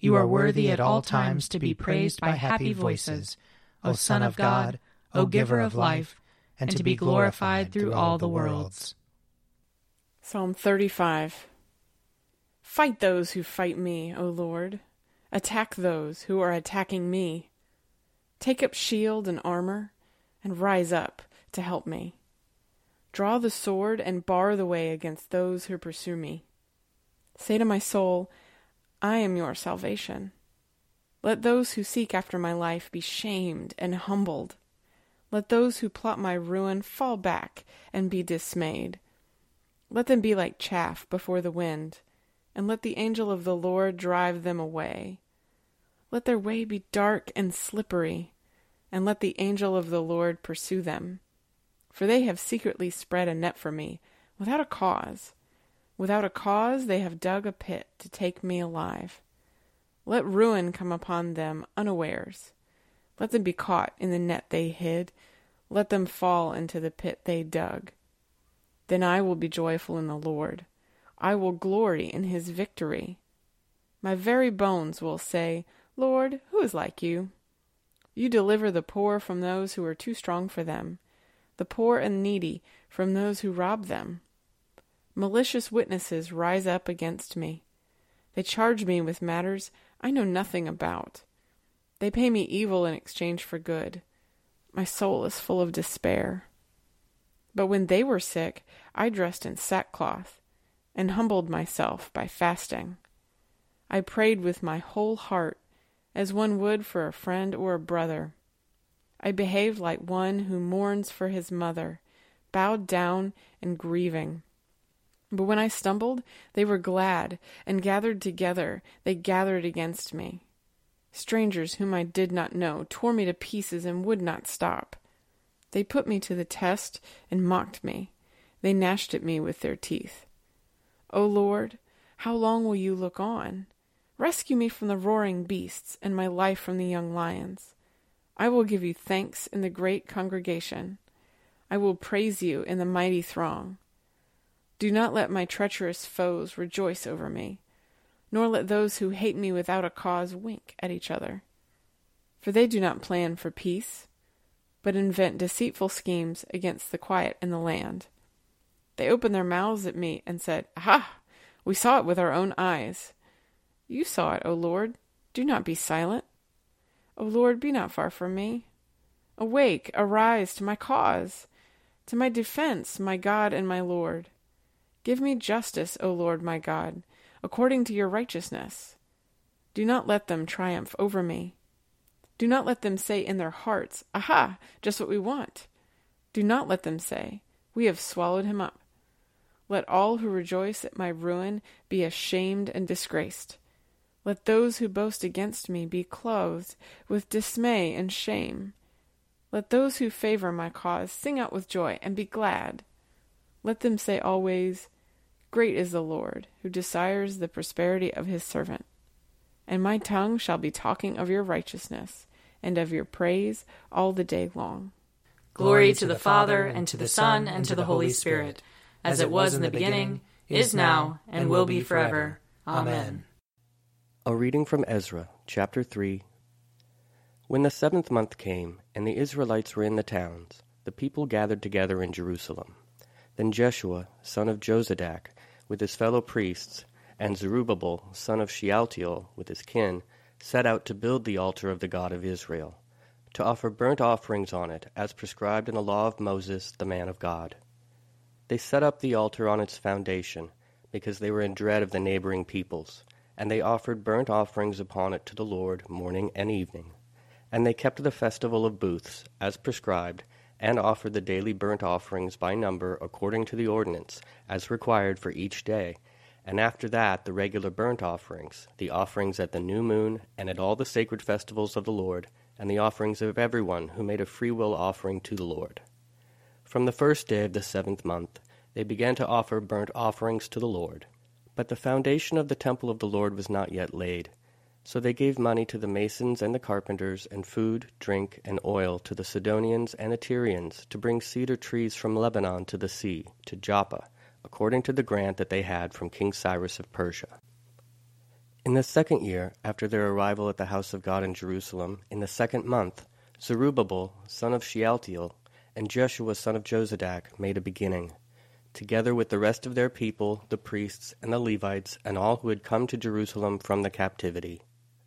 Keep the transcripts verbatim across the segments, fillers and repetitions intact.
You are worthy at all times to be praised by happy voices, O Son of God, O Giver of life, and to be glorified through all the worlds. Psalm thirty-five. Fight those who fight me, O Lord. Attack those who are attacking me. Take up shield and armor, and rise up to help me. Draw the sword and bar the way against those who pursue me. Say to my soul, I am your salvation. Let those who seek after my life be shamed and humbled. Let those who plot my ruin fall back and be dismayed. Let them be like chaff before the wind, and let the angel of the Lord drive them away. Let their way be dark and slippery, and let the angel of the Lord pursue them. For they have secretly spread a net for me, without a cause. Without a cause they have dug a pit to take me alive. Let ruin come upon them unawares. Let them be caught in the net they hid. Let them fall into the pit they dug. Then I will be joyful in the Lord. I will glory in his victory. My very bones will say, Lord, who is like you? You deliver the poor from those who are too strong for them, the poor and needy from those who rob them. Malicious witnesses rise up against me. They charge me with matters I know nothing about. They pay me evil in exchange for good. My soul is full of despair. But when they were sick, I dressed in sackcloth and humbled myself by fasting. I prayed with my whole heart, as one would for a friend or a brother. I behaved like one who mourns for his mother, bowed down and grieving. But when I stumbled, they were glad, and gathered together, they gathered against me. Strangers whom I did not know tore me to pieces and would not stop. They put me to the test and mocked me. They gnashed at me with their teeth. O Lord, how long will you look on? Rescue me from the roaring beasts, and my life from the young lions. I will give you thanks in the great congregation. I will praise you in the mighty throng. Do not let my treacherous foes rejoice over me, nor let those who hate me without a cause wink at each other. For they do not plan for peace, but invent deceitful schemes against the quiet in the land. They opened their mouths at me and said, Aha! We saw it with our own eyes. You saw it, O Lord. Do not be silent. O Lord, be not far from me. Awake, arise to my cause, to my defense, my God and my Lord. Give me justice, O Lord, my God, according to your righteousness. Do not let them triumph over me. Do not let them say in their hearts, Aha! Just what we want. Do not let them say, We have swallowed him up. Let all who rejoice at my ruin be ashamed and disgraced. Let those who boast against me be clothed with dismay and shame. Let those who favor my cause sing out with joy and be glad. Let them say always, Great is the Lord, who desires the prosperity of his servant. and my tongue shall be talking of your righteousness and of your praise all the day long. Glory to the Father, and to the Son, and to the Holy Spirit, as it was in the beginning, is now, and will be forever. Amen. A reading from Ezra, chapter three. When the seventh month came, and the Israelites were in the towns, the people gathered together in Jerusalem. Then Jeshua, son of Jozadak, with his fellow priests, and Zerubbabel, son of Shealtiel, with his kin, set out to build the altar of the God of Israel, to offer burnt offerings on it, as prescribed in the law of Moses, the man of God. They set up the altar on its foundation, because they were in dread of the neighboring peoples, and they offered burnt offerings upon it to the Lord morning and evening. And they kept the festival of booths, as prescribed, and offered the daily burnt offerings by number according to the ordinance, as required for each day, and after that the regular burnt offerings, the offerings at the new moon, and at all the sacred festivals of the Lord, and the offerings of everyone who made a freewill offering to the Lord. From the first day of the seventh month they began to offer burnt offerings to the Lord. But the foundation of the temple of the Lord was not yet laid, so they gave money to the masons and the carpenters, and food, drink, and oil to the Sidonians and the Tyrians, to bring cedar trees from Lebanon to the sea, to Joppa, according to the grant that they had from King Cyrus of Persia. In the second year, after their arrival at the house of God in Jerusalem, in the second month, Zerubbabel, son of Shealtiel, and Jeshua, son of Jozadak, made a beginning, together with the rest of their people, the priests, and the Levites, and all who had come to Jerusalem from the captivity.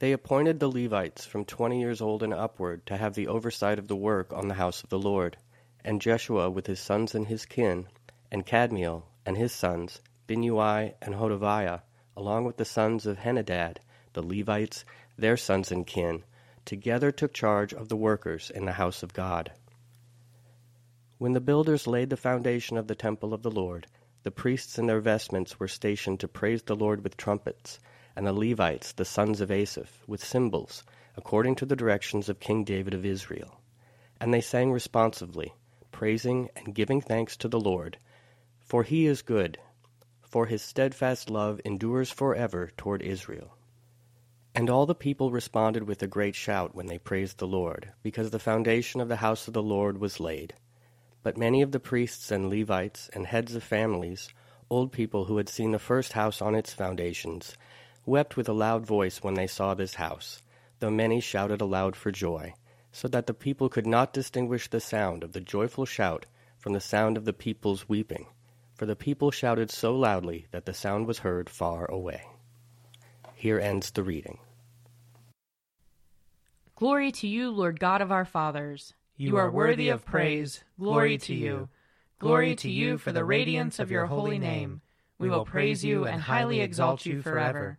They appointed the Levites from twenty years old and upward to have the oversight of the work on the house of the Lord, and Jeshua with his sons and his kin, and Cadmiel and his sons, Binuai and Hodaviah, along with the sons of Henadad, the Levites, their sons and kin, together took charge of the workers in the house of God. When the builders laid the foundation of the temple of the Lord, the priests in their vestments were stationed to praise the Lord with trumpets, and the Levites, the sons of Asaph, with cymbals, according to the directions of King David of Israel. And they sang responsively, praising and giving thanks to the Lord, for he is good, for his steadfast love endures forever toward Israel. And all the people responded with a great shout when they praised the Lord, because the foundation of the house of the Lord was laid. But many of the priests and Levites and heads of families, old people who had seen the first house on its foundations, wept with a loud voice when they saw this house, though many shouted aloud for joy, so that the people could not distinguish the sound of the joyful shout from the sound of the people's weeping. For the people shouted so loudly that the sound was heard far away. Here ends the reading. Glory to you, Lord God of our fathers. You are worthy of praise. Glory to you. Glory to you for the radiance of your holy name. We will praise you and highly exalt you forever.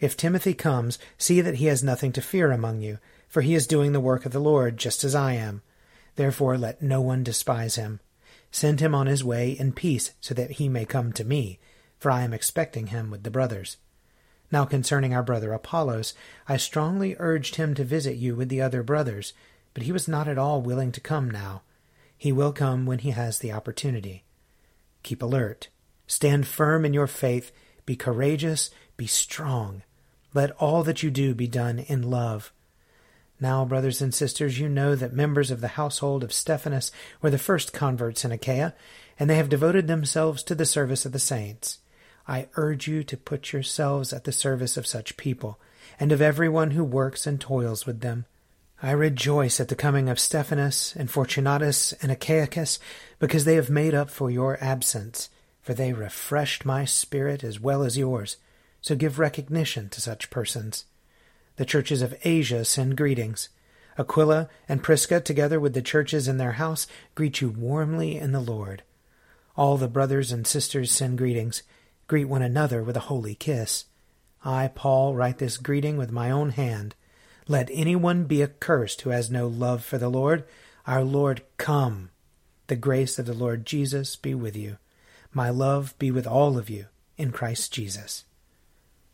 If Timothy comes, see that he has nothing to fear among you, for he is doing the work of the Lord just as I am. Therefore let no one despise him. Send him on his way in peace, so that he may come to me, for I am expecting him with the brothers. Now concerning our brother Apollos, I strongly urged him to visit you with the other brothers, but he was not at all willing to come now. He will come when he has the opportunity. Keep alert. Stand firm in your faith. Be courageous. Be strong. Let all that you do be done in love. Now, brothers and sisters, you know that members of the household of Stephanus were the first converts in Achaia, and they have devoted themselves to the service of the saints. I urge you to put yourselves at the service of such people, and of everyone who works and toils with them. I rejoice at the coming of Stephanus and Fortunatus and Achaicus, because they have made up for your absence, for they refreshed my spirit as well as yours. So give recognition to such persons. The churches of Asia send greetings. Aquila and Prisca, together with the churches in their house, greet you warmly in the Lord. All the brothers and sisters send greetings. Greet one another with a holy kiss. I, Paul, write this greeting with my own hand. Let anyone be accursed who has no love for the Lord. Our Lord, come. The grace of the Lord Jesus be with you. My love be with all of you in Christ Jesus.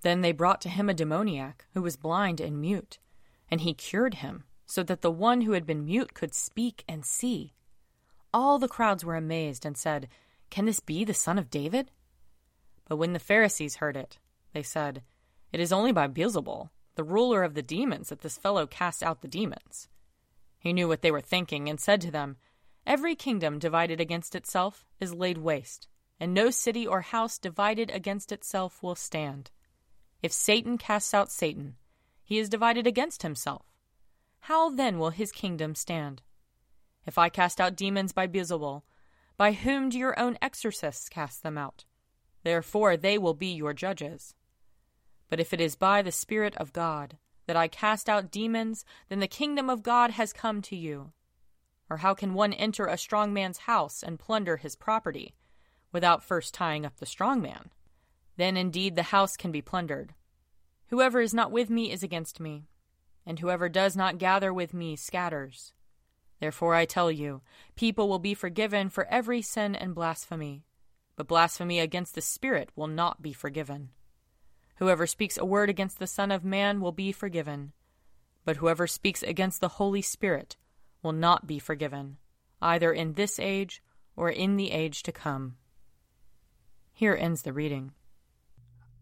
Then they brought to him a demoniac, who was blind and mute, and he cured him, so that the one who had been mute could speak and see. All the crowds were amazed and said, "Can this be the son of David?" But when the Pharisees heard it, they said, "It is only by Beelzebul, the ruler of the demons, that this fellow casts out the demons." He knew what they were thinking and said to them, "Every kingdom divided against itself is laid waste, and no city or house divided against itself will stand. If Satan casts out Satan, he is divided against himself. How then will his kingdom stand? If I cast out demons by Beelzebul, by whom do your own exorcists cast them out? Therefore they will be your judges. But if it is by the Spirit of God that I cast out demons, then the kingdom of God has come to you. Or how can one enter a strong man's house and plunder his property, without first tying up the strong man? Then indeed the house can be plundered. Whoever is not with me is against me, and whoever does not gather with me scatters. Therefore I tell you, people will be forgiven for every sin and blasphemy, but blasphemy against the Spirit will not be forgiven. Whoever speaks a word against the Son of Man will be forgiven, but whoever speaks against the Holy Spirit will not be forgiven, either in this age or in the age to come." Here ends the reading.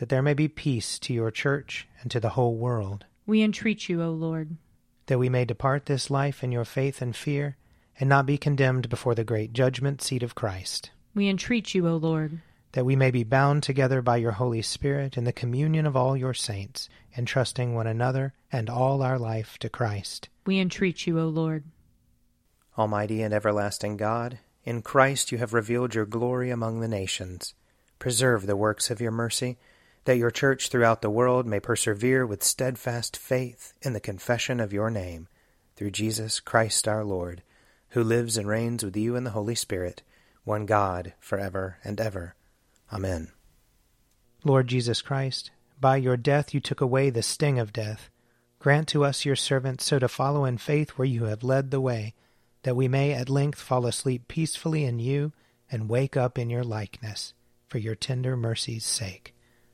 That there may be peace to your church and to the whole world, we entreat you, O Lord. That we may depart this life in your faith and fear, and not be condemned before the great judgment seat of Christ, we entreat you, O Lord. That we may be bound together by your Holy Spirit in the communion of all your saints, entrusting one another and all our life to Christ, we entreat you, O Lord. Almighty and everlasting God, in Christ you have revealed your glory among the nations. Preserve the works of your mercy, that your church throughout the world may persevere with steadfast faith in the confession of your name, through Jesus Christ our Lord, who lives and reigns with you in the Holy Spirit, one God, forever and ever. Amen. Lord Jesus Christ, by your death you took away the sting of death. Grant to us, your servants, so to follow in faith where you have led the way, that we may at length fall asleep peacefully in you and wake up in your likeness, for your tender mercy's sake.